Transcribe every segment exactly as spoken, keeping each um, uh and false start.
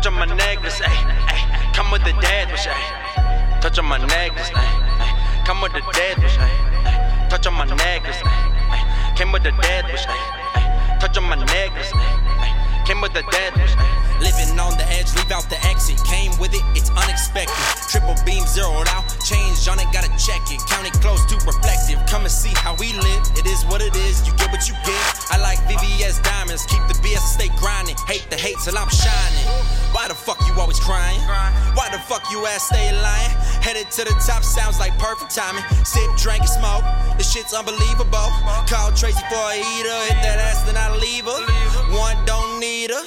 Touch on my necklace, ayy, ayy. Come with the dead wish, ayy. Touch on my necklace, ayy, ayy. Come with the dead wish, ayy, ayy. Touch on my necklace, ayy, ayy. Came with the dead wish, ayy, ayy. Touch on my necklace, ayy, ayy. Came with the dead wish, ayy. Living on the edge, leave out the exit. Came with it, it's unexpected. Triple beam zeroed out, changed on it, gotta check it. Counted close to reflective. Come and see how we live. It is what it is, you get what you get. I like V V S diamonds, keep the B S, stay grinding. Hate the hate till I'm shining. Why the fuck you always crying? Why the fuck you ass stay lying? Headed to the top, sounds like perfect timing. Sip, drink, and smoke, this shit's unbelievable. Call Tracy for a eater, hit that ass, then I leave her. One don't need her.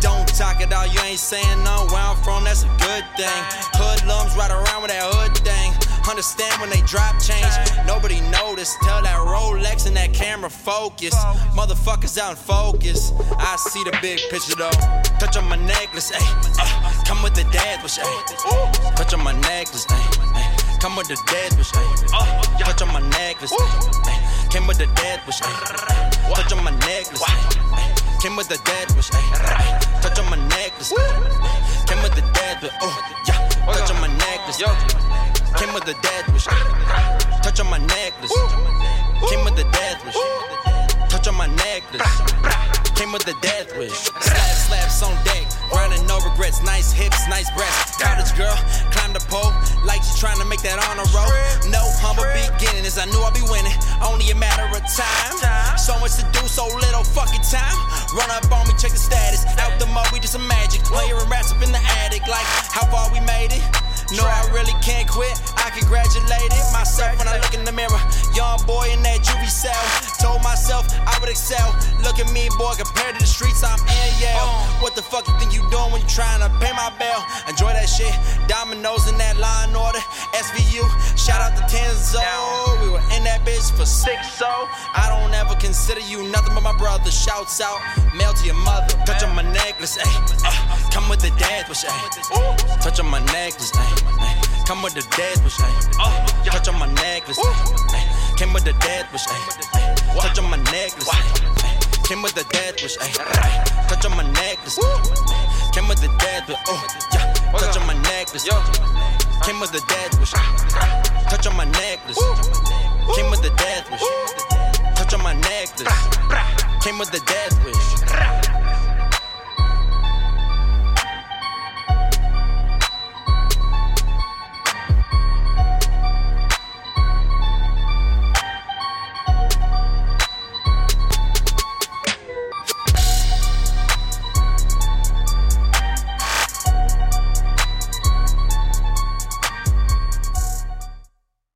Don't talk it all, you ain't saying no. Where I'm from, that's a good thing. Hoodlums ride around with that hood thing. Understand when they drop change, nobody noticed. Tell that Rolex and that camera focus. Motherfuckers out in focus. I see the big picture though. Touch on my necklace, ayy, ayy. Come with the dead wish, ayy. Touch on my necklace, ayy, ayy. Come with the dead wish, ayy. Touch on my necklace, ayy. Came with the dead wish, ayy. Touch on my necklace, ayy. Came with the dead wish, ayy. Touch on my necklace, ayy. Came with the dead wish, oh yeah. Touch on my necklace, came with the death wish. Touch on my necklace, came with the death wish. Touch on my necklace, came with the death wish. Slap slaps on deck, grinding no regrets. Nice hips, nice breasts. College girl, climbed the pole like she's trying to make that honor roll. No humble beginnings, I knew I'd be winning. Only a matter of time. So much to do, so little fucking time. Run up on me, check the status. Out the mud, we just some magic. Playing raps up in the attic, like how far we made it. No, I really can't quit. I congratulated myself when I look in the mirror. Young boy in that juvie cell. Told myself I would excel. Look at me, boy, compared to the streets, I'm in Yale. What the fuck you think you doing when you trying to pay my bail? Enjoy that shit. Dominoes in that line order. S V U, shout out to Tenzo. We were in that bitch for six oh. I don't ever consider you nothing but my brother. Shouts out, mail to your mother. Touch on my necklace, ayy, ayy. Come with the dead wish, ayy. Touch on my necklace, ayy. Come with the dead wish, ayy. Touch on my necklace, ayy. Came with the dead wish, ayy. Touch on my necklace, ayy. Came with the dead wish, ayy. Touch on my necklace, ayy. Came with the dead wish, oh yeah. Touch on my necklace, came with the dead wish. Touch on my necklace, came with the dead wish. Touch on my necklace, came with the dead wish.